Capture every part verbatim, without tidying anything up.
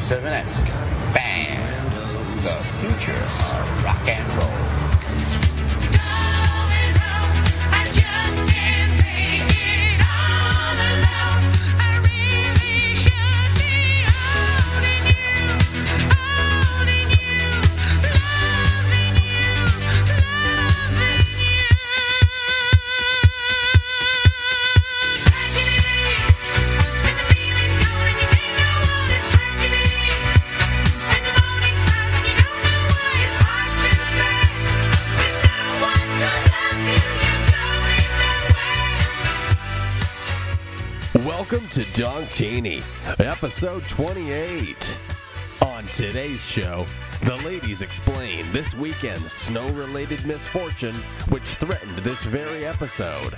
seventy-seven X. Bang! The future of rock and roll. I just can't make it all alone. I really should be holding you, holding you, loving you, loving you. Tragedy, when the feeling going, you think I want is tragedy. Welcome to Donctini, episode twenty-eight. On today's show, the ladies explain this weekend's snow-related misfortune which threatened this very episode.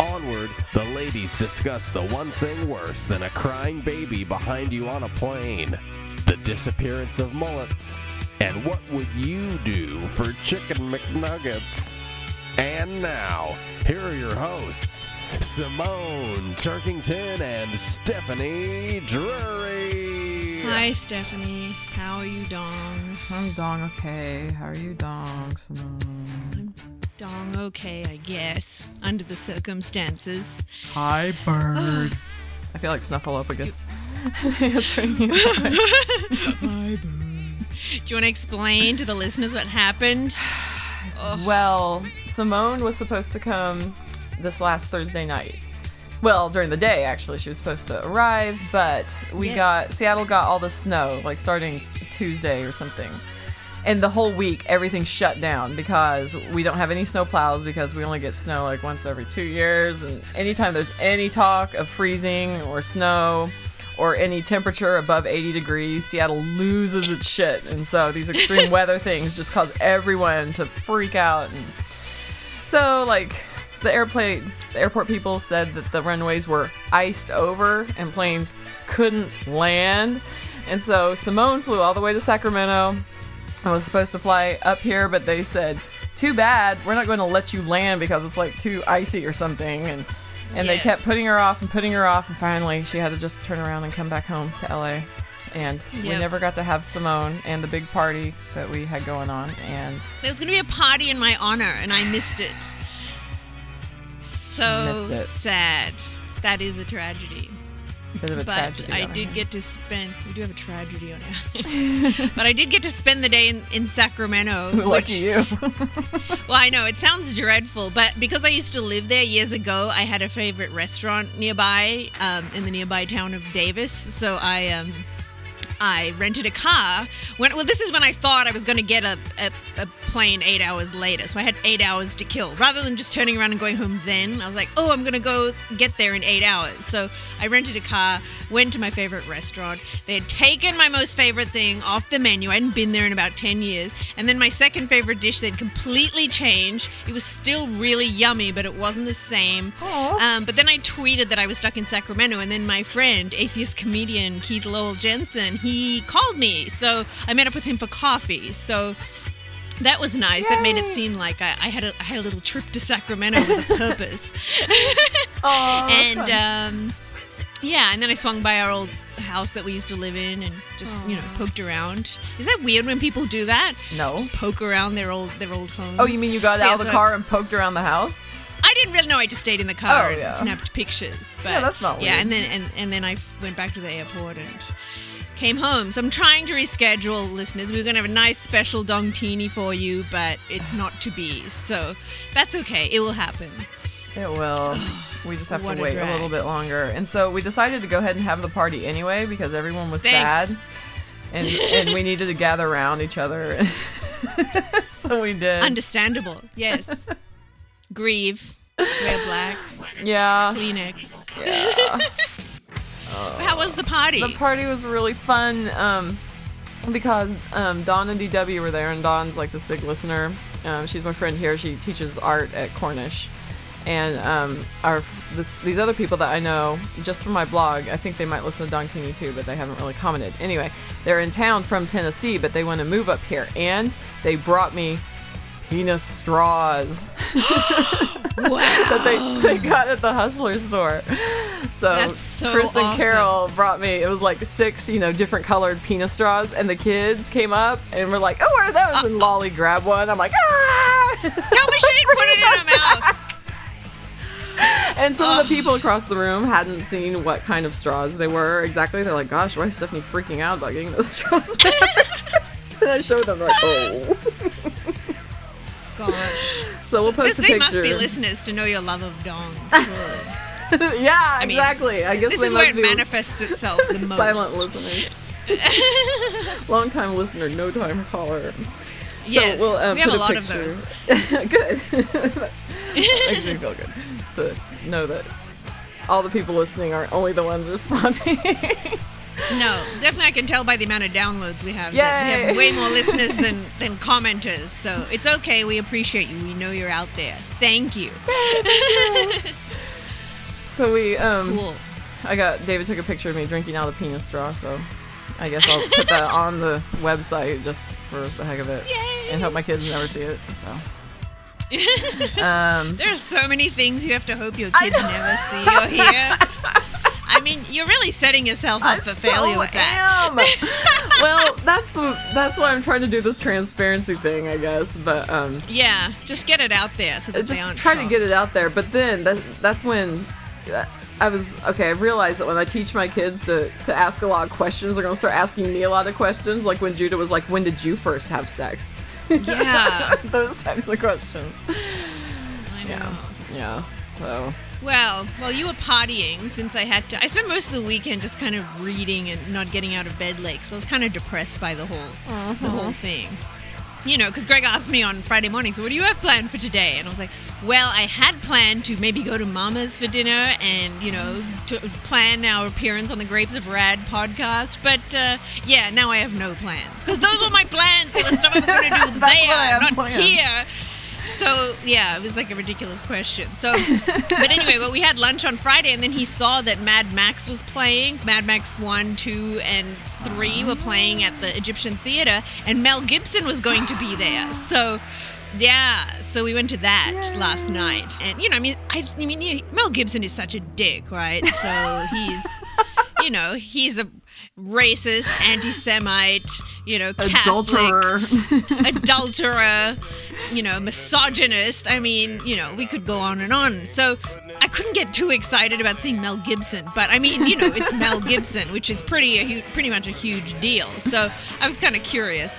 Onward, the ladies discuss the one thing worse than a crying baby behind you on a plane, the disappearance of mullets, and what would you do for Chicken McNuggets? And now, here are your hosts, Simone Turkington and Stephanie Drury. Hi, Stephanie. How are you, Dong? I'm Dong okay. How are you, Dong, Simone? I'm Dong okay, I guess, under the circumstances. Hi, bird. I feel like Snuffleupagus. Answering you. Hi, bird. Do you want to explain to the listeners what happened? Ugh. Well, Simone was supposed to come this last Thursday night. Well, during the day, actually, she was supposed to arrive, but we yes. got Seattle got all the snow, like starting Tuesday or something. And the whole week, everything shut down because we don't have any snow plows because we only get snow like once every two years. And anytime there's any talk of freezing or snow or any temperature above eighty degrees, Seattle loses its shit. And so these extreme weather things just cause everyone to freak out. And so, like, the airplane, the airport people said that the runways were iced over and planes couldn't land. And so Simone flew all the way to Sacramento. I was supposed to fly up here, but they said, too bad, we're not going to let you land because it's, like, too icy or something. And... And yes. they kept putting her off and putting her off, and finally she had to just turn around and come back home to L A. And yep. we never got to have Simone and the big party that we had going on. And there was going to be a party in my honor, and I missed it. So missed it. Sad. That is a tragedy. Bit of a but tragedy I did get to spend. We do have a tragedy on it, but I did get to spend the day in, in Sacramento. Lucky you. Well, I know it sounds dreadful, but because I used to live there years ago, I had a favorite restaurant nearby um, in the nearby town of Davis. So I um, I rented a car. When, well, this is when I thought I was going to get a, a, a plane eight hours later. So I had eight hours to kill. Rather than just turning around and going home then, I was like, oh, I'm going to go get there in eight hours. So I rented a car, went to my favorite restaurant. They had taken my most favorite thing off the menu. I hadn't been there in about ten years. And then my second favorite dish, they'd completely changed. It was still really yummy, but it wasn't the same. Um, but then I tweeted that I was stuck in Sacramento. And then my friend, atheist comedian Keith Lowell Jensen, he called me. So I met up with him for coffee. So that was nice. Yay. That made it seem like I, I had a I had a little trip to Sacramento with a purpose. Aww, and um, yeah, and then I swung by our old house that we used to live in and just Aww. You know poked around. Is that weird when people do that? No, just poke around their old their old homes. Oh, you mean you got so, out yeah, of the so car I, and poked around the house? I didn't really know. I just stayed in the car oh, and yeah. snapped pictures. But yeah, that's not weird. Yeah, and then and, and then I f- went back to the airport and came home. So I'm trying to reschedule, listeners. We were going to have a nice special Donctini for you, but it's not to be. So that's okay. It will happen. It will. We just have what to wait a, a little bit longer. And so we decided to go ahead and have the party anyway because everyone was Thanks. sad. And, and we needed to gather around each other. So we did. Understandable. Yes. Grieve. Wear black. Yeah. Kleenex. Yeah. Uh, How was the party? The party was really fun um, because um, Dawn and D W were there, and Dawn's like this big listener. Um, she's my friend here. She teaches art at Cornish, and um, our this, these other people that I know just from my blog. I think they might listen to Donctini too, but they haven't really commented. Anyway, they're in town from Tennessee, but they want to move up here, and they brought me penis straws that they, they got at the Hustler store. So, That's so Chris awesome. and Carol brought me, it was like six, you know, different colored penis straws, and the kids came up and were like, oh, what are those? Uh, and Lolly grabbed one. I'm like, ah! Tell me she didn't put it in her mouth. And some uh, of the people across the room hadn't seen what kind of straws they were exactly. They're like, gosh, why is Stephanie freaking out about getting those straws back? And I showed them, like, oh. Gosh. So we'll post this, a picture. They must be listeners to know your love of dongs. Sure. Yeah, I mean, exactly. I guess this is where it manifests itself the most. Silent listening. Long time listener, no time caller. Yes, so we'll, um, we have a, a lot picture. of those. Good. That makes me feel good to know that all the people listening aren't only the ones responding. No, definitely I can tell by the amount of downloads we have. Yay. That we have way more listeners than, than commenters. So it's okay. We appreciate you. We know you're out there. Thank you. So we, um, cool. I got, David took a picture of me drinking out of the penis straw, so I guess I'll put that on the website just for the heck of it. Yay. And hope my kids never see it, so. um, There's so many things you have to hope your kids never see or hear. I mean, you're really setting yourself up I for so failure with that. Am. Well, that's the, that's why I'm trying to do this transparency thing, I guess. But um, yeah, just get it out there. So that just they aren't try shocked. to get it out there. But then that, that's when I was okay. I realized that when I teach my kids to, to ask a lot of questions, they're gonna start asking me a lot of questions. Like when Judah was like, "When did you first have sex?" Yeah. Those types of questions. I know. Yeah. Yeah. So. Well, while you were partying, since I had to... I spent most of the weekend just kind of reading and not getting out of bed late, so I was kind of depressed by the whole uh-huh. the whole thing. You know, because Greg asked me on Friday morning, so what do you have planned for today? And I was like, well, I had planned to maybe go to Mama's for dinner and, you know, to plan our appearance on the Grapes of Rad podcast. But, uh, yeah, now I have no plans. Because those were my plans. There was stuff I was going to do there, not planned. here. So, yeah, it was like a ridiculous question. So, but anyway, well, we had lunch on Friday, and then he saw that Mad Max was playing. Mad Max one, two, and three were playing at the Egyptian Theater, and Mel Gibson was going to be there. So, yeah, so we went to that Yay. last night. And, you know, I mean, I, I mean, he, Mel Gibson is such a dick, right? So he's, you know, he's a... racist, anti-Semite, you know, Catholic, adulterer, adulterer, you know, misogynist. I mean, you know, we could go on and on. So I couldn't get too excited about seeing Mel Gibson, but I mean, you know, it's Mel Gibson, which is pretty a hu- pretty much a huge deal. So I was kind of curious.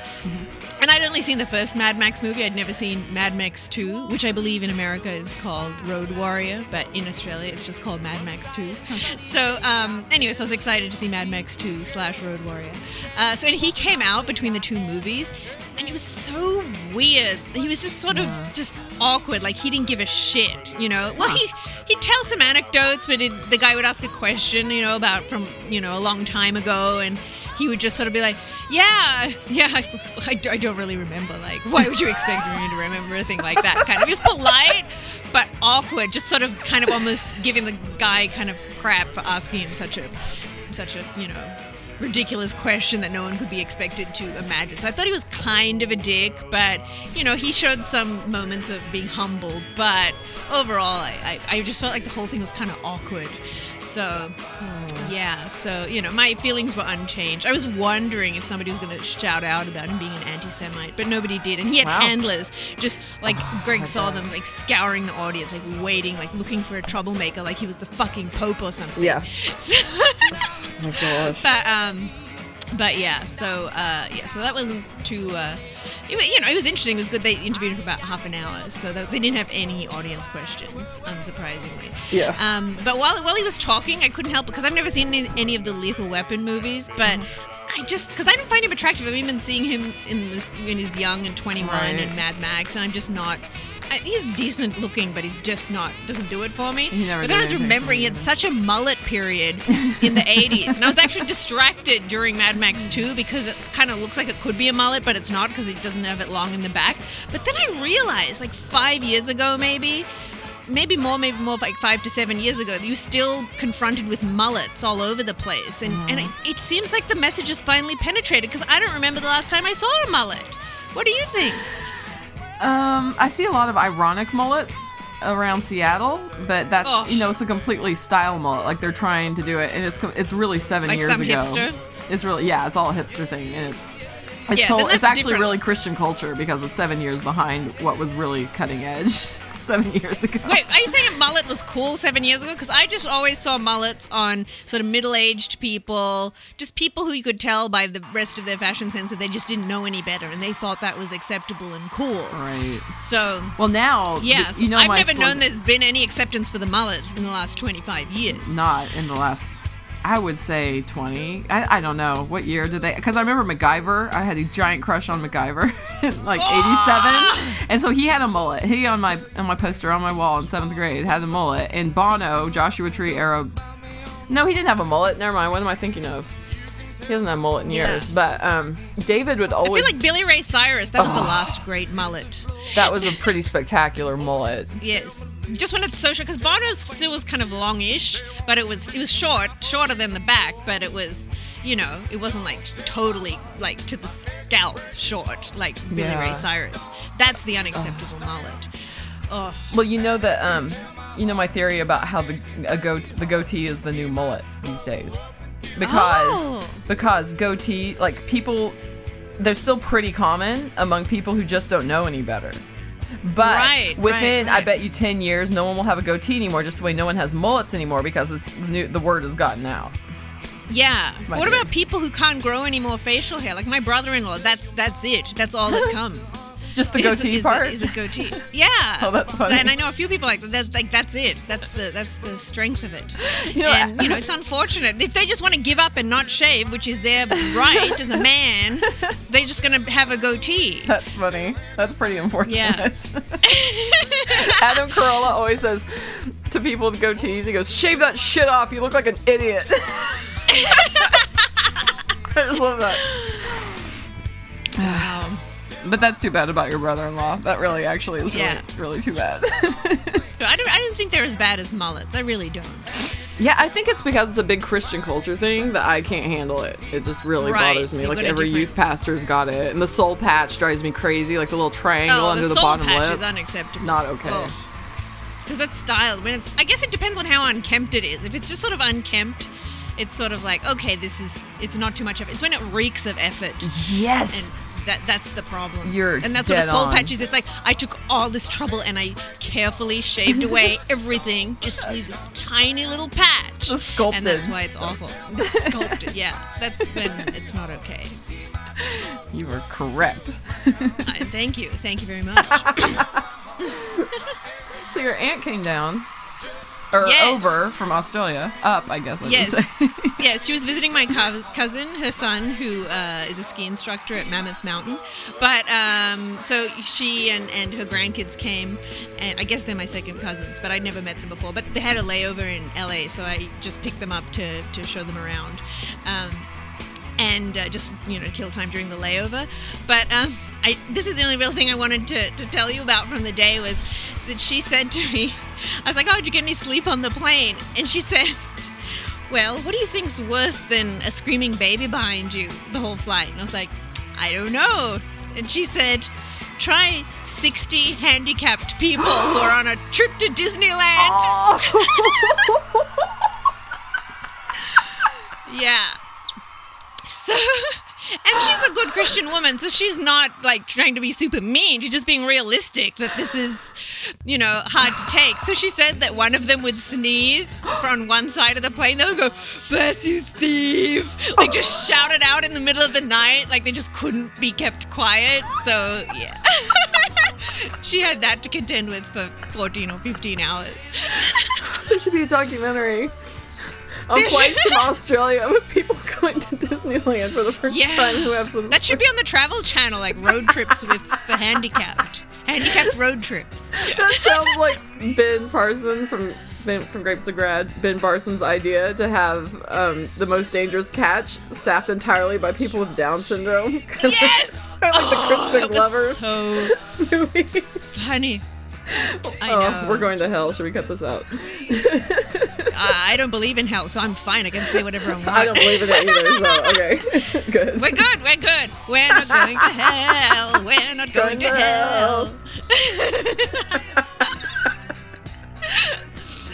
And I'd only seen the first Mad Max movie. I'd never seen Mad Max two, which I believe in America is called Road Warrior, but in Australia it's just called Mad Max two. So um, anyway, so I was excited to see Mad Max two slash Road Warrior. Uh, so and he came out between the two movies, and it was so weird. He was just sort of just awkward, like he didn't give a shit, you know. Well, he he'd tell some anecdotes, but it, the guy would ask a question, you know, about from, you know, a long time ago, and he would just sort of be like, yeah, yeah, I, I don't really remember. Like, why would you expect me to remember a thing like that? Kind of, he was polite, but awkward, just sort of kind of almost giving the guy kind of crap for asking him such a, such a, you know, ridiculous question that no one could be expected to imagine. So I thought he was kind of a dick, but, you know, he showed some moments of being humble. But overall, I, I, I just felt like the whole thing was kind of awkward. So... yeah, so, you know, my feelings were unchanged. I was wondering if somebody was going to shout out about him being an anti-Semite, but nobody did. And he had wow. handlers, just, like, oh, Greg saw them, like, scouring the audience, like, waiting, like, looking for a troublemaker, like he was the fucking Pope or something. Yeah. So, oh, my gosh. But, um, but, yeah, so, uh, yeah, so that wasn't too, uh, it, you know, it was interesting. It was good. They interviewed him for about half an hour, so they didn't have any audience questions, unsurprisingly. Yeah. Um, but while while he was talking, I couldn't help it, because I've never seen any, any of the Lethal Weapon movies, but I just, because I didn't find him attractive. I've even seen him in this when he's young and twenty-one right. and Mad Max, and I'm just not, I, he's decent looking, but he's just not, doesn't do it for me. But then I was remembering he had such a mullet period in the eighties, and I was actually distracted during Mad Max two, because it kind of looks like it could be a mullet, but it's not, because it doesn't have it long in the back. But then I realized, like five years ago maybe, maybe more, maybe more like five to seven years ago, you still confronted with mullets all over the place. And, mm. and it, it seems like the message has finally penetrated, because I don't remember the last time I saw a mullet. What do you think? Um, I see a lot of ironic mullets around Seattle, but that's oh. you know, it's a completely style mullet. Like they're trying to do it, and it's it's really seven like years some ago. Hipster? It's really yeah, it's all a hipster thing, and it's it's yeah, told, it's actually different. Really Christian culture because it's seven years behind what was really cutting edge seven years ago. Wait, are you saying a mullet was cool seven years ago? Because I just always saw mullets on sort of middle-aged people, just people who you could tell by the rest of their fashion sense that they just didn't know any better, and they thought that was acceptable and cool. Right. So. Well, now. Yeah, the, you know, I've never slogan. known there's been any acceptance for the mullet in the last twenty-five years. Not in the last. I would say twenty. I, I don't know. What year did they... Because I remember MacGyver. I had a giant crush on MacGyver in, like, eighty-seven. And so he had a mullet. He, on my on my poster on my wall in seventh grade, had a mullet. And Bono, Joshua Tree, Arrow... No, he didn't have a mullet. Never mind. What am I thinking of? He hasn't had a mullet in yeah. years. But um, David would always... I feel like Billy Ray Cyrus. That was oh. the last great mullet. That was a pretty spectacular mullet. Yes. Just when it's social, because Bono's still was kind of longish, but it was it was short, shorter than the back, but it was, you know, it wasn't like totally like to the scalp short like Billy yeah. Ray Cyrus. That's the unacceptable oh. mullet. Oh. Well, you know that um, you know my theory about how the a goatee, the goatee is the new mullet these days, because oh. because goatee like people they're still pretty common among people who just don't know any better. But right, within, right, right. I bet you ten years, no one will have a goatee anymore, just the way no one has mullets anymore because it's new, the word has gotten out. Yeah. What theory. About people who can't grow any more facial hair? Like my brother-in-law, that's that's it. That's all that comes. Just the goatee is, part? Is a, is a goatee. Yeah. Oh, that's funny. And I know a few people like that. Like that's it. That's the that's the strength of it. You know, and you know, it's unfortunate if they just want to give up and not shave, which is their right as a man. They're just gonna have a goatee. That's funny. That's pretty unfortunate. Yeah. Adam Carolla always says to people with goatees, he goes, "Shave that shit off. You look like an idiot." I just love that. Wow. But that's too bad about your brother-in-law. That really actually is really, yeah. really too bad. I don't. I don't think they're as bad as mullets. I really don't. Yeah, I think it's because it's a big Christian culture thing that I can't handle it. It just really right. bothers me. So like every different... youth pastor's got it, and the soul patch drives me crazy. Like the little triangle oh, under the, the bottom lip. The soul patch is unacceptable. Not okay. Because oh. that's styled. When it's, I guess it depends on how unkempt it is. If it's just sort of unkempt. It's sort of like, okay, this is, it's not too much effort. It's when it reeks of effort. Yes. And that that's the problem. You're And that's what a soul on. patch is. It's like, I took all this trouble and I carefully shaved away everything just to leave this tiny little patch. The sculpted. And that's why it's awful. The sculpted, yeah. That's when it's not okay. You were correct. uh, thank you. Thank you very much. So your aunt came down. Or yes. over from Australia. Up, I guess I would yes. say. Yes, she was visiting my cousin, her son, who uh, is a ski instructor at Mammoth Mountain. But um, so she and, and her grandkids came, and I guess they're my second cousins, but I'd never met them before. But they had a layover in L A, so I just picked them up to, to show them around. Um, and uh, just, you know, kill time during the layover. But... Um, I, this is the only real thing I wanted to, to tell you about from the day was that she said to me, I was like, oh, did you get any sleep on the plane? And she said, well, what do you think's worse than a screaming baby behind you the whole flight? And I was like, I don't know. And she said, try sixty handicapped people who are on a trip to Disneyland. Oh. Yeah. So... And she's a good Christian woman, so she's not, like, trying to be super mean. She's just being realistic that this is, you know, hard to take. So she said that one of them would sneeze from one side of the plane. They would go, bless you, Steve. Like, just shout it out in the middle of the night. Like, they just couldn't be kept quiet. So, yeah. She had that to contend with for fourteen or fifteen hours. There should be a documentary. On flights from Australia with people going to Disneyland for the first yeah. time who have some... That should be on the Travel Channel, like road trips with the handicapped. Handicapped road trips. That sounds like Ben Parson from ben, from Grapes of Rad, Ben Parson's idea to have um, the most dangerous catch staffed entirely by people with Down syndrome. Yes! Like oh, the Cripsic Lover movie. That was so funny. I know. Oh, we're going to hell. Should we cut this out? uh, I don't believe in hell, so I'm fine. I can say whatever I want. I don't believe in it either, so okay. Good. We're good. We're good. We're not going to hell. We're not going, going to hell. hell.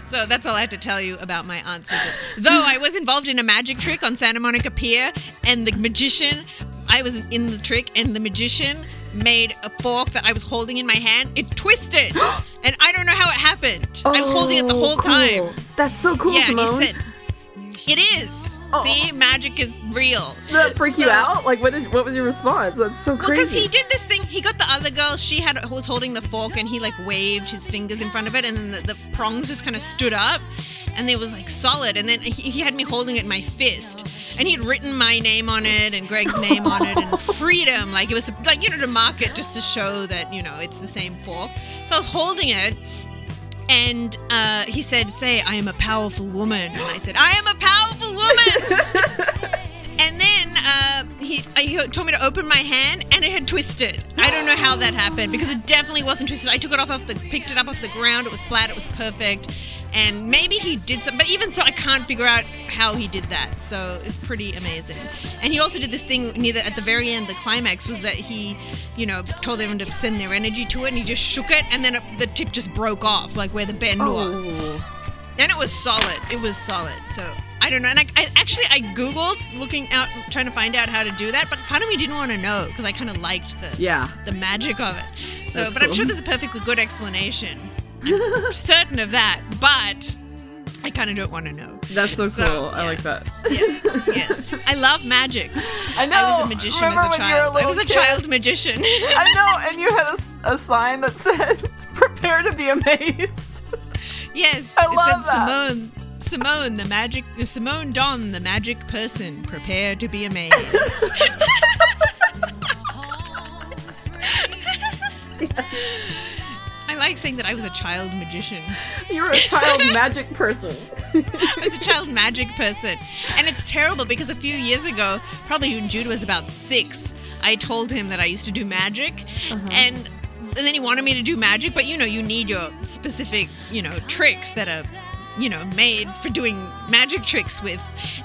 So that's all I have to tell you about my aunt's visit. Though I was involved in a magic trick on Santa Monica Pier, and the magician, I was in the trick, and the magician made a fork that I was holding in my hand. It twisted, and I don't know how it happened. Oh, I was holding it the whole cool. time. That's so cool, yeah, Simone. He said, it is. Oh. See, magic is real. Did that freak so, you out? Like, what did, what was your response? That's so crazy. Well, because he did this thing. He got the other girl. She had was holding the fork, and he, like, waved his fingers in front of it, and then the, the prongs just kind of stood up, and it was, like, solid. And then he, he had me holding it in my fist, and he'd written my name on it and Greg's name on it and freedom. Like, it was, like, you know, to mark it just to show that, you know, it's the same fork. So I was holding it. And uh, he said, say, I am a powerful woman. And I said, I am a powerful woman. And then uh, he, he told me to open my hand, and it had twisted. I don't know how that happened, because it definitely wasn't twisted. I took it off, off the, picked it up off the ground. It was flat. It was perfect. And maybe he did something. But even so, I can't figure out how he did that. So it's pretty amazing. And he also did this thing near the, at the very end, the climax, was that he, you know, told everyone to send their energy to it, and he just shook it, and then it, the tip just broke off, like where the bend was. And it was solid. It was solid. So I don't know. And I, I actually, I Googled, looking out, trying to find out how to do that. But part of me didn't want to know, because I kind of liked the yeah. the magic of it. So, That's but cool. I'm sure there's a perfectly good explanation. I'm certain of that, but I kind of don't want to know. That's so, so cool. Yeah. I like that. Yeah. Yes. I love magic. I know. I was a magician Remember as a child. A I was a kid. child magician. I know. And you had a, a sign that says, prepare to be amazed. Yes. I love it said, that. Simone, Simone, the magic, Simone Don, the magic person, prepare to be amazed. I like saying that I was a child magician. You were a child magic person. I was a child magic person. And it's terrible, because a few years ago, probably when Jude was about six, I told him that I used to do magic. Uh-huh. And and then he wanted me to do magic. But, you know, you need your specific, you know, tricks that are, you know, made for doing magic tricks with.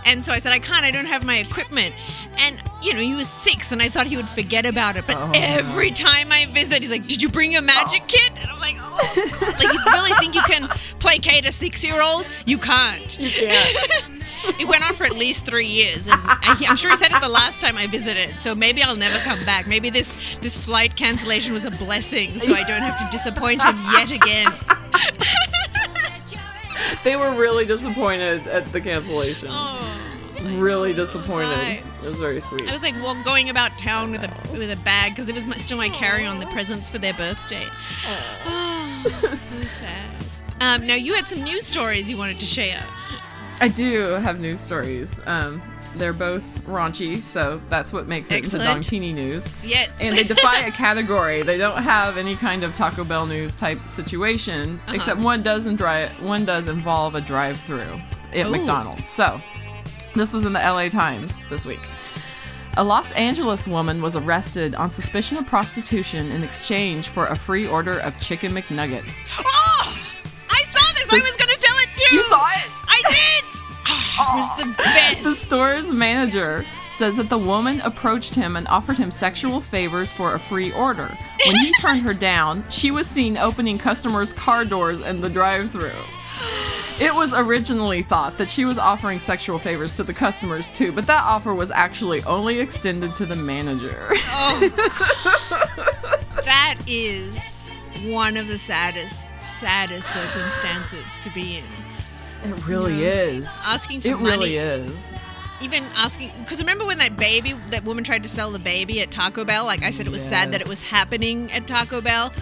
And so I said, I can't. I don't have my equipment. And, you know, he was six, and I thought he would forget about it. But oh, every no. time I visit, he's like, did you bring your magic oh. kit? And I'm like, oh, God. Like, you really think you can placate a six-year-old? You can't. You can't. It went on for at least three years. And I, I'm sure he said it the last time I visited. So maybe I'll never come back. Maybe this, this flight cancellation was a blessing, so I don't have to disappoint him yet again. They were really disappointed at the cancellation. Oh, really disappointed. It was very sweet. I was like, well, going about town with a with a bag, because it was my, still my carry-on, the presents for their birthday. Oh, oh so sad. Um, now, you had some news stories you wanted to share. I do have news stories. Um, they're both raunchy, so that's what makes it Excellent. into Dontini news. Yes. And they defy a category. They don't have any kind of Taco Bell news type situation, uh-huh. except one does, dry, one does involve a drive-through at Ooh. McDonald's. So this was in the L A Times this week. A Los Angeles woman was arrested on suspicion of prostitution in exchange for a free order of Chicken McNuggets. Oh! I saw this! The, I was going to tell it too! You saw it? I did! It was the best. The store's manager says that the woman approached him and offered him sexual favors for a free order. When he turned her down, she was seen opening customers' car doors in the drive-thru. It was originally thought that she was offering sexual favors to the customers too, but that offer was actually only extended to the manager. Oh, that is one of the saddest, saddest circumstances to be in. It really yeah. is. Asking for it money. It really is. Even asking, because remember when that baby, that woman tried to sell the baby at Taco Bell? Like I said, it was yes. sad that it was happening at Taco Bell.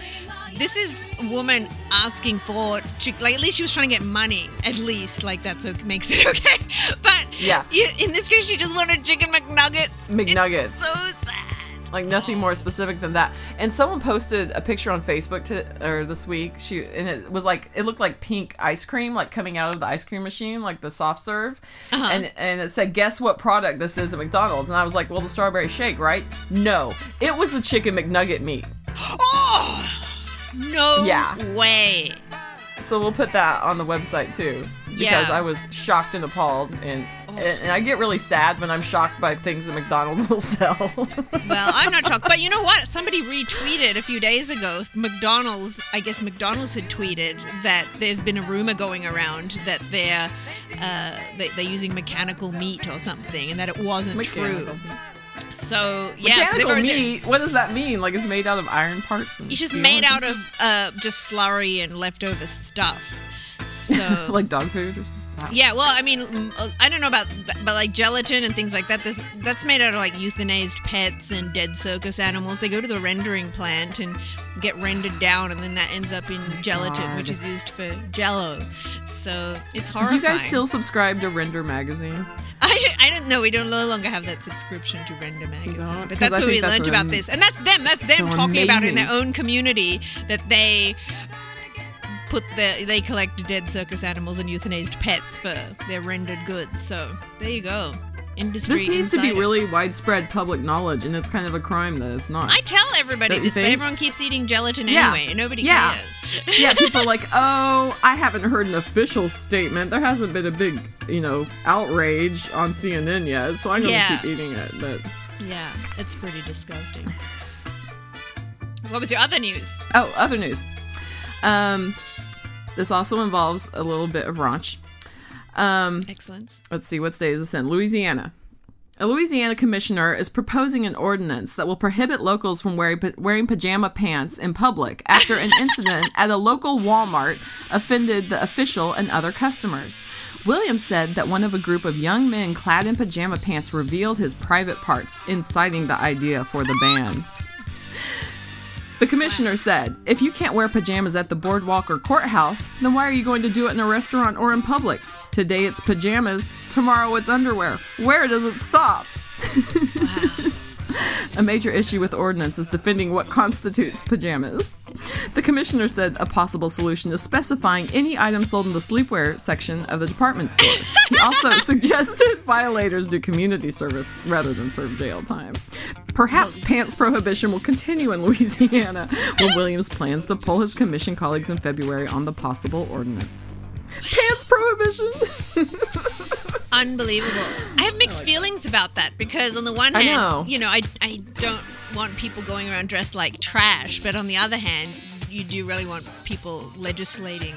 This is a woman asking for, like, at least she was trying to get money. At least, like, that's okay, makes it okay. But yeah. you, in this case, she just wanted Chicken McNuggets. McNuggets. It's so sad. Like nothing more specific than that. And someone posted a picture on Facebook to, or this week. She and it was like it looked like pink ice cream, like coming out of the ice cream machine, like the soft serve. Uh-huh. And and it said, "Guess what product this is at McDonald's?" And I was like, "Well, the strawberry shake, right?" No, it was the Chicken McNugget meat. Oh. No yeah. way. So we'll put that on the website too, because yeah. I was shocked and appalled and And I get really sad when I'm shocked by things that McDonald's will sell. Well, I'm not shocked. But you know what? Somebody retweeted a few days ago, McDonald's, I guess McDonald's had tweeted that there's been a rumor going around that they're, uh, they, they're using mechanical meat or something and that it wasn't mechanical. True. So, yeah. Mechanical so meat? What does that mean? Like, it's made out of iron parts? And it's just made out of uh, just slurry and leftover stuff. So like dog food or something? Yeah, well, I mean, I don't know about, but like gelatin and things like that, this, that's made out of like euthanized pets and dead circus animals. They go to the rendering plant and get rendered down, and then that ends up in gelatin, God. Which is used for jello. So it's horrifying. Do you guys still subscribe to Render Magazine? I, I don't know. We don't no longer have that subscription to Render Magazine. But that's I where we that's learned about I'm, this. And that's them. That's them so talking amazing. About in their own community that they... Put the, they collect dead circus animals and euthanized pets for their rendered goods. So there you go. Industry This needs insider. To be really widespread public knowledge, and it's kind of a crime that it's not. I tell everybody this, think? But everyone keeps eating gelatin yeah. anyway, and nobody yeah. cares. Yeah, people are like, oh, I haven't heard an official statement. There hasn't been a big, you know, outrage on C N N yet, so I'm going to yeah. keep eating it. But yeah, it's pretty disgusting. What was your other news? Oh, other news. Um... This also involves a little bit of raunch. Um, Excellent. Let's see, what state is this in? Louisiana. A Louisiana commissioner is proposing an ordinance that will prohibit locals from wearing, wearing pajama pants in public after an incident at a local Walmart offended the official and other customers. Williams said that one of a group of young men clad in pajama pants revealed his private parts, inciting the idea for the ban. The commissioner said, if you can't wear pajamas at the boardwalk or courthouse, then why are you going to do it in a restaurant or in public? Today it's pajamas, tomorrow it's underwear. Where does it stop? Wow. A major issue with ordinance is defending what constitutes pajamas. The commissioner said a possible solution is specifying any item sold in the sleepwear section of the department store. He also suggested violators do community service rather than serve jail time. Perhaps pants prohibition will continue in Louisiana when Williams plans to poll his commission colleagues in February on the possible ordinance. Pants prohibition. Unbelievable. I have mixed I like feelings that. About that because on the one hand, I know. You know, I I don't want people going around dressed like trash, but on the other hand, you do really want people legislating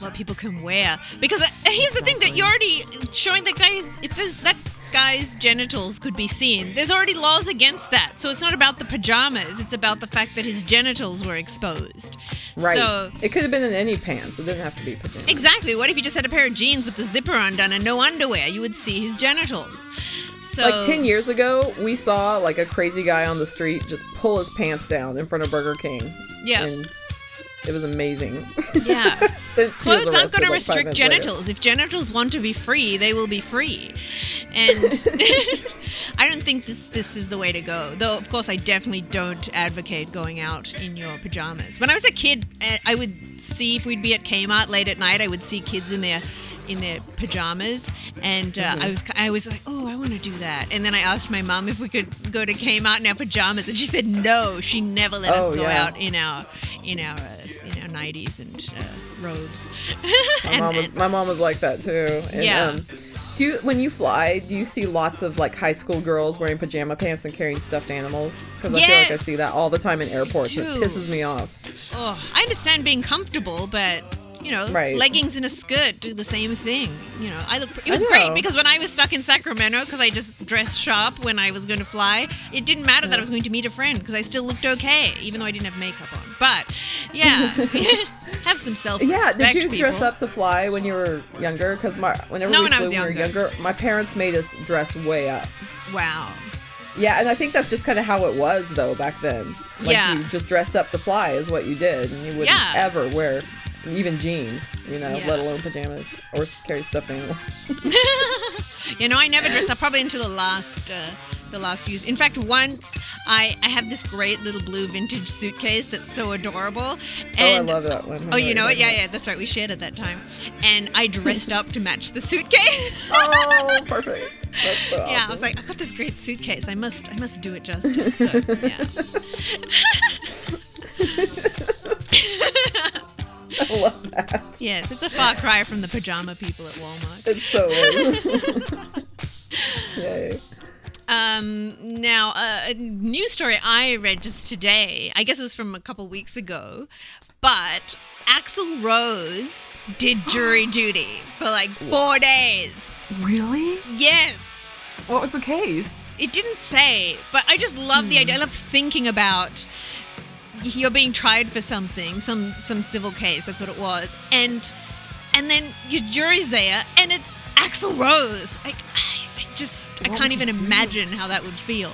what people can wear because here's the thing that you're already showing the guys if there's that guy's genitals could be seen. There's already laws against that. So it's not about the pajamas. It's about the fact that his genitals were exposed. Right. So, it could have been in any pants. It didn't have to be pajamas. Exactly. What if you just had a pair of jeans with the zipper undone and no underwear? You would see his genitals. So, like ten years ago, we saw like a crazy guy on the street just pull his pants down in front of Burger King. Yeah. And it was amazing. Yeah. Clothes aren't going to restrict genitals. Later. If genitals want to be free, they will be free. And I don't think this this is the way to go. Though, of course, I definitely don't advocate going out in your pajamas. When I was a kid, I would see if we'd be at Kmart late at night, I would see kids in their in their pajamas. And uh, mm-hmm. I was I was like, oh, I want to do that. And then I asked my mom if we could go to Kmart in our pajamas. And she said no. She never let oh, us go yeah. out in our in our, uh, in our nighties and uh, robes. My, and, mom was, my mom was like that, too. And, yeah. Um, do you, when you fly, do you see lots of, like, high school girls wearing pajama pants and carrying stuffed animals? Because I yes! feel like I see that all the time in airports. It pisses me off. Oh, I understand being comfortable, but... You know, right. leggings and a skirt do the same thing. You know, I look. It was great because when I was stuck in Sacramento, because I just dressed sharp when I was going to fly, it didn't matter yeah. that I was going to meet a friend because I still looked okay, even though I didn't have makeup on. But yeah, have some self-respect. Yeah, did you people. Dress up to fly when you were younger? Because whenever no, we, when I was younger. we were younger, my parents made us dress way up. Wow. Yeah, and I think that's just kind of how it was though back then. Like yeah. you just dressed up to fly is what you did, and you wouldn't yeah. ever wear. Even jeans, you know, yeah. let alone pajamas or carry stuffed animals. You know, I never dressed up probably until the last uh, the last few years. In fact, once I, I have this great little blue vintage suitcase that's so adorable. And, oh, I love that one. I oh, you know it? Yeah, yeah, that's right. We shared at that time. And I dressed up to match the suitcase. Oh, perfect. That's so awesome. Yeah, I was like, I've got this great suitcase. I must, I must do it justice. So, yeah. I love that. Yes, it's a far cry from the pajama people at Walmart. It's so old. Yay. Um, now, uh, a news story I read just today, I guess it was from a couple weeks ago, but Axl Rose did jury duty for like four days. Really? Yes. What was the case? It didn't say, but I just love mm. the idea. I love thinking about you're being tried for something, some, some civil case, that's what it was, and and then your jury's there, and it's Axl Rose. Like, I just, what I can't even imagine how that would feel.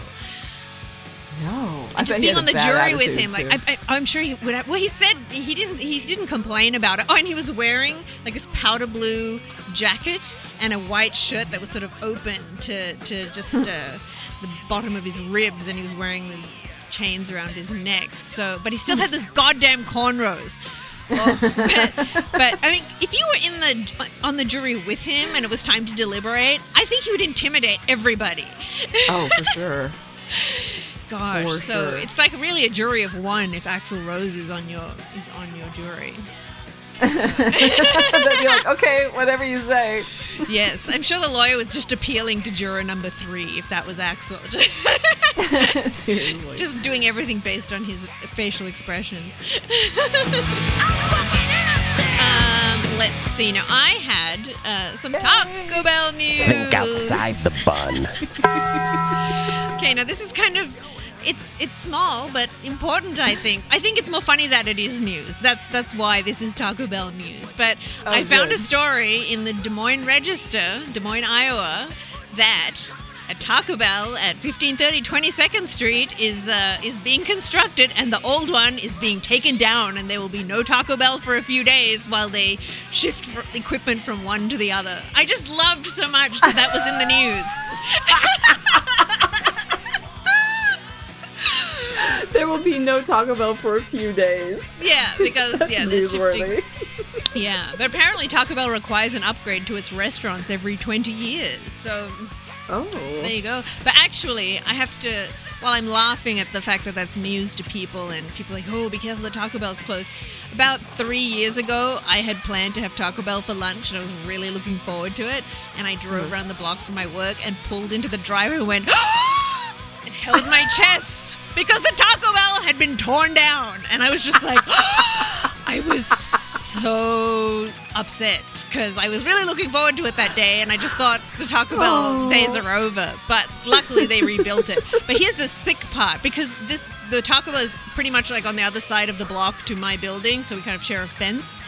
No, I just being on the jury with him, too. like I, I, I'm sure he would. Have, well, he said he didn't. He didn't complain about it. Oh, and he was wearing like this powder blue jacket and a white shirt that was sort of open to to just uh, the bottom of his ribs, and he was wearing these chains around his neck. So, but he still had this goddamn cornrows. Oh, but, but I mean, if you were in the on the jury with him and it was time to deliberate, I think he would intimidate everybody. Oh, for sure. Gosh, for so sure. It's like really a jury of one if Axl Rose is on your is on your jury. So. Then you're like, okay, whatever you say. Yes, I'm sure the lawyer was just appealing to juror number three if that was Axl. Seriously. Just doing everything based on his facial expressions. um, let's see. Now, I had uh, some Taco Bell news. Think outside the bun. Okay, now this is kind of... It's it's small, but important, I think. I think it's more funny that it is news. That's that's why this is Taco Bell news. But oh, I good. found a story in the Des Moines Register, Des Moines, Iowa, that a Taco Bell at fifteen thirty twenty-second Street is uh, is being constructed, and the old one is being taken down, and there will be no Taco Bell for a few days while they shift equipment from one to the other. I just loved so much that that was in the news. There will be no Taco Bell for a few days. Yeah, because yeah, they're shifting. Yeah, but apparently Taco Bell requires an upgrade to its restaurants every twenty years. So, oh, there you go. But actually, I have to. While I'm laughing at the fact that that's news to people and people are like, oh, be careful, the Taco Bell's closed. About three years ago, I had planned to have Taco Bell for lunch and I was really looking forward to it. And I drove around the block from my work and pulled into the driveway and went, and held my chest because the Taco Bell had been torn down. And I was just like, oh! I was so upset because I was really looking forward to it that day. And I just thought the Taco Bell Aww. days are over. But luckily they rebuilt it. But here's the sick part, because this the Taco Bell is pretty much like on the other side of the block to my building. So we kind of share a fence.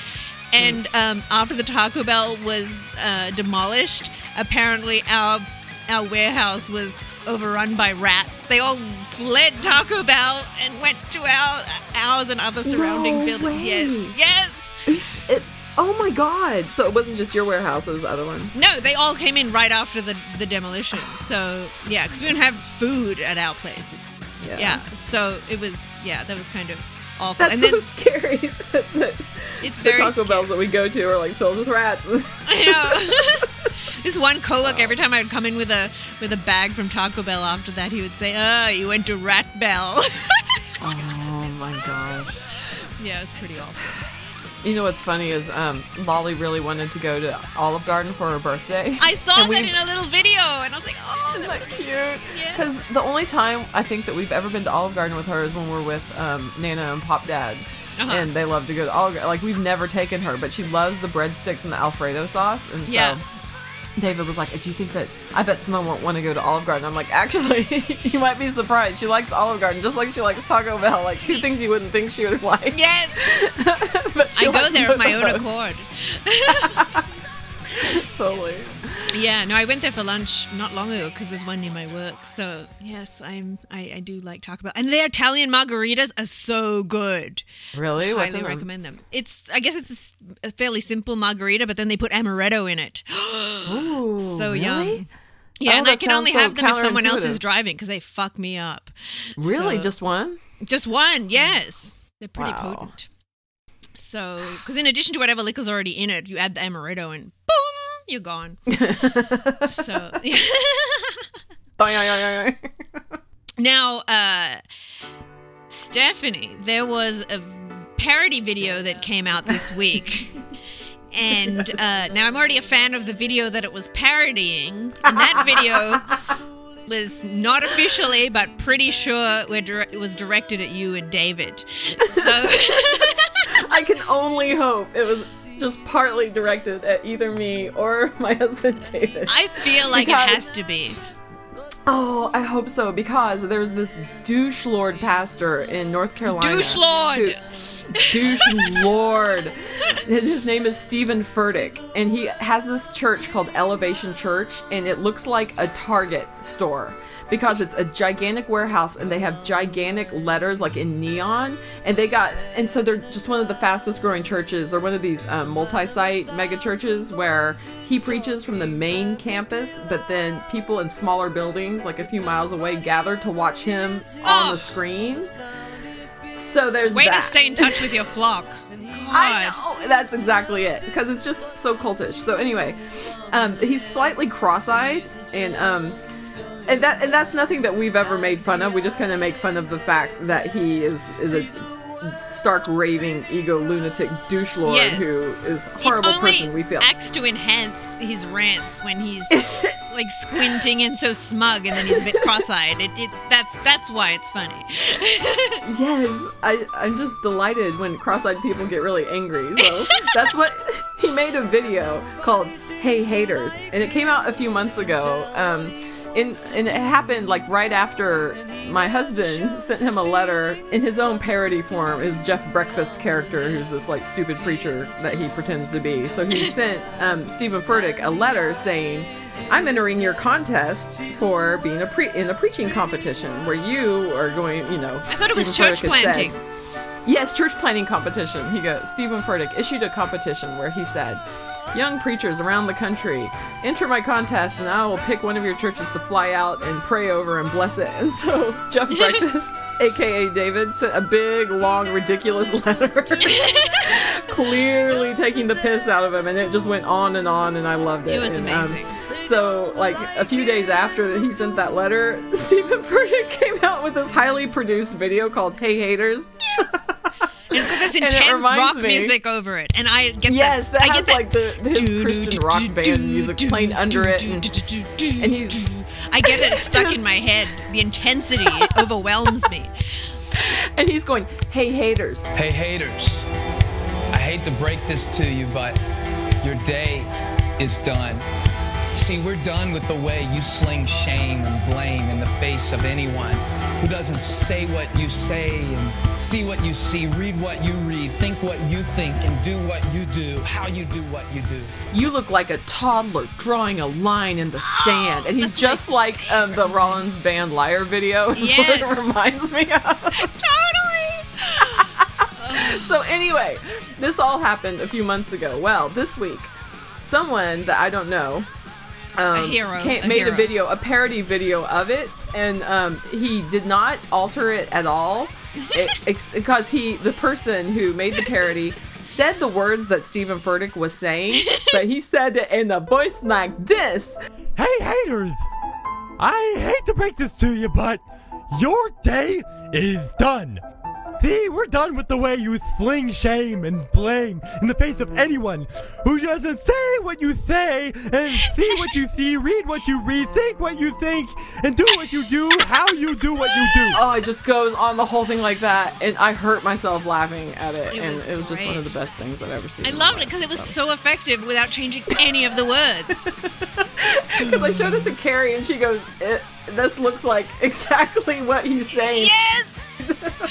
And um, after the Taco Bell was uh, demolished, apparently our our warehouse was overrun by rats. They all fled Taco Bell and went to our, ours and other surrounding no buildings. Way. Yes, yes. It, oh my God! So it wasn't just your warehouse; it was the other one. No, they all came in right after the, the demolition. So yeah, because we don't have food at our place. It's, yeah. yeah. So it was yeah. That was kind of awful. That's and then, so scary. That, that it's the very Taco scary. Bells that we go to are like filled with rats. I know. This one co-worker, every time I would come in with a with a bag from Taco Bell after that, he would say, oh, you went to Rat Bell. Oh, my gosh. Yeah, it's pretty awful. You know what's funny is um, Lolly really wanted to go to Olive Garden for her birthday. I saw and that we... in a little video, and I was like, oh, isn't that cute? Because yeah. the only time I think that we've ever been to Olive Garden with her is when we're with um, Nana and Pop Dad. Uh-huh. And they love to go to Olive Garden. Like, we've never taken her, but she loves the breadsticks and the Alfredo sauce. And so... Yeah. David was like, do you think that, I bet Simone won't want to go to Olive Garden. I'm like, actually, you might be surprised. She likes Olive Garden, just like she likes Taco Bell. Like, two things you wouldn't think she would like. Yes! But I go there of my own accord. Totally. Yeah, no, I went there for lunch not long ago because there's one near my work. So, yes, I'm, I, I do like Taco Bell. And their Italian margaritas are so good. Really? I highly recommend them? them. It's, I guess it's a, a fairly simple margarita, but then they put amaretto in it. Ooh, so really? Yum. Yeah, oh, and I can only so have them if someone else is driving because they fuck me up. Really? So, just one? Just one, yes. They're pretty wow. potent. So, because in addition to whatever liquor's already in it, you add the amaretto and boom. You're gone. So now, uh, Stephanie, there was a parody video that came out this week. And uh, now I'm already a fan of the video that it was parodying. And that video was not officially, but pretty sure it was directed at you and David. So I can only hope it was just partly directed at either me or my husband, David. I feel like because... it has to be. Oh, I hope so, because there's this douche lord pastor in North Carolina. Douche lord! Who, douche lord. His name is Steven Furtick, and he has this church called Elevation Church, and it looks like a Target store because it's a gigantic warehouse, and they have gigantic letters, like in neon, and they got, and so they're just one of the fastest growing churches. They're one of these um, multi-site mega churches where he preaches from the main campus, but then people in smaller buildings, like a few miles away, gathered to watch him oh. on the screens. So there's way that. to stay in touch with your flock. God. I know, that's exactly it, because it's just so cultish. So anyway, um, he's slightly cross-eyed, and um, and that and that's nothing that we've ever made fun of. We just kind of make fun of the fact that he is is a stark raving ego lunatic douche lord yes. who is a horrible only person. We feel acts to enhance his rants when he's like squinting and so smug, and then he's a bit cross-eyed. It, it that's that's why it's funny. Yes, I I'm just delighted when cross-eyed people get really angry. So that's what he made a video called "Hey Haters," and it came out a few months ago. Um, And, and it happened like right after my husband sent him a letter in his own parody form, his Jeff Breakfast character, who's this like stupid preacher that he pretends to be. So he sent um, Steven Furtick a letter saying, I'm entering your contest for being a pre- in a preaching competition where you are going, you know. I thought it was Steven church Furtick planting. Said, yes, church planting competition. He goes, Steven Furtick issued a competition where he said, young preachers around the country, enter my contest and I will pick one of your churches to fly out and pray over and bless it. And so Jeff Breakfast, a k a. David, sent a big, long, ridiculous letter, clearly taking the piss out of him. And it just went on and on, and I loved it. It was and, amazing. Um, so, like, a few days after he sent that letter, Steven Furtick came out with this highly produced video called Hey Haters. Yes. It's got this intense rock me. music over it, and I get yes, that. that I get that. Like the his do, Christian do, rock do, band do, music do, playing do, under do, it, and, do, do, do, and he's. I get it stuck in my head. The intensity it overwhelms me. And he's going, "Hey haters! Hey haters! I hate to break this to you, but your day is done. See, we're done with the way you sling shame and blame in the face of anyone who doesn't say what you say and see what you see, read what you read, think what you think, and do what you do, how you do what you do. You look like a toddler drawing a line in the sand." And he's just like um, the Rollins Band Liar video is yes. what it reminds me of. Totally! So anyway, this all happened a few months ago. Well, this week, someone that I don't know, Um, a hero, came, a made hero. a video, a parody video of it, and um, he did not alter it at all, because he, the person who made the parody, said the words that Steven Furtick was saying, but he said it in a voice like this: "Hey haters, I hate to break this to you, but your day is done. See, we're done with the way you sling shame and blame in the face of anyone who doesn't say what you say and see what you see, read what you read, think what you think, and do what you do, how you do what you do." Oh, it just goes on the whole thing like that, and I hurt myself laughing at it, it and was it was great. Just one of the best things I've ever seen. I loved it because it was so effective without changing any of the words. Because I showed it to Carrie, and she goes, it, this looks like exactly what he's saying. Yes!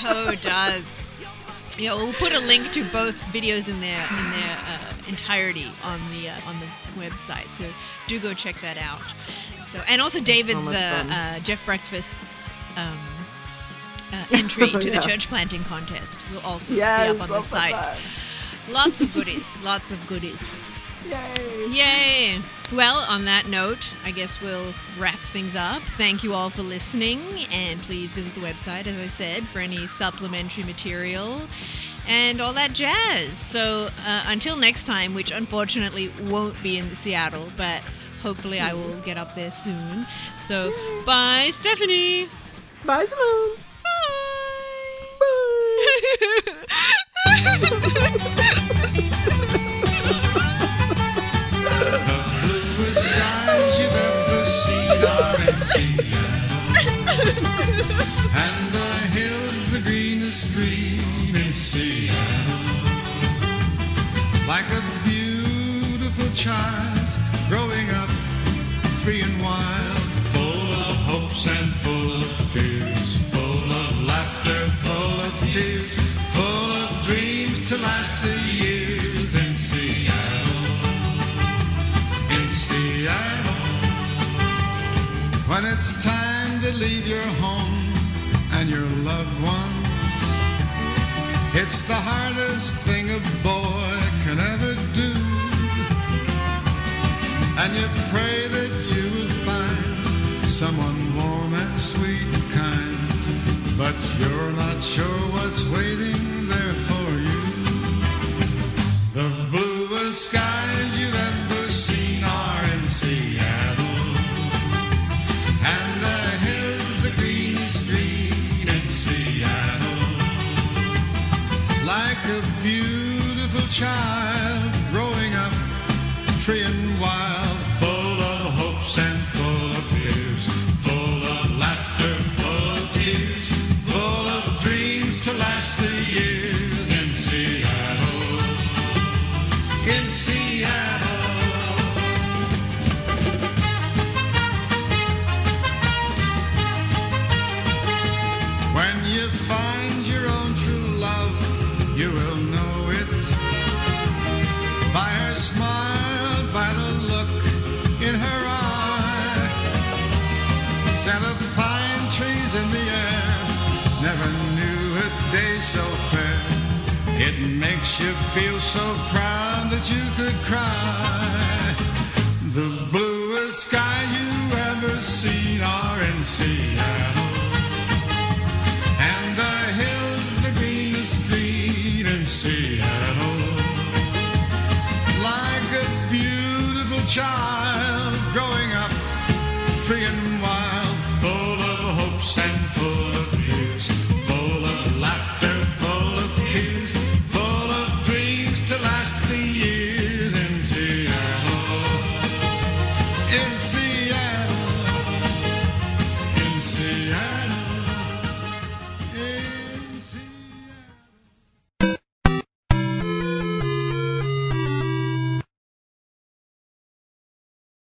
So does. Yeah, we'll put a link to both videos in their in their uh, entirety on the uh, on the website. So do go check that out. So and also David's uh, uh, Jeff Breakfast's um, uh, entry to the yeah. church planting contest will also yes, be up on the site. That. Lots of goodies. Lots of goodies. Yay! Yay! Well, on that note, I guess we'll wrap things up. Thank you all for listening, and please visit the website, as I said, for any supplementary material and all that jazz. So uh, until next time, which unfortunately won't be in Seattle, but hopefully I will get up there soon. So bye, Stephanie. Bye, Simone. Bye. Bye. And the hills, the greenest green in Seattle. Like a beautiful child, growing up, free and wild, full of hopes and full of fears, full of laughter, full of tears, full of dreams to last the years in Seattle, in Seattle. When it's time to leave your home and your loved ones, it's the hardest thing a boy can ever do. And you pray that you will find someone warm and sweet and kind, but you're not sure what's waiting there for you. The bluest skies you've ever seen are in Seattle. A beautiful child growing up, free and wild, full of hopes and full of fears, full of laughter, full of tears, full of dreams to last the years in Seattle, in Seattle. When you find your own true love, you will know it by her smile, by the look in her eye. Scent of pine trees in the air, never knew a day so fair. It makes you feel so proud that you could cry. The bluest sky you've ever seen are in Seattle. And the hills, the greenest green in Seattle. Like a beautiful child.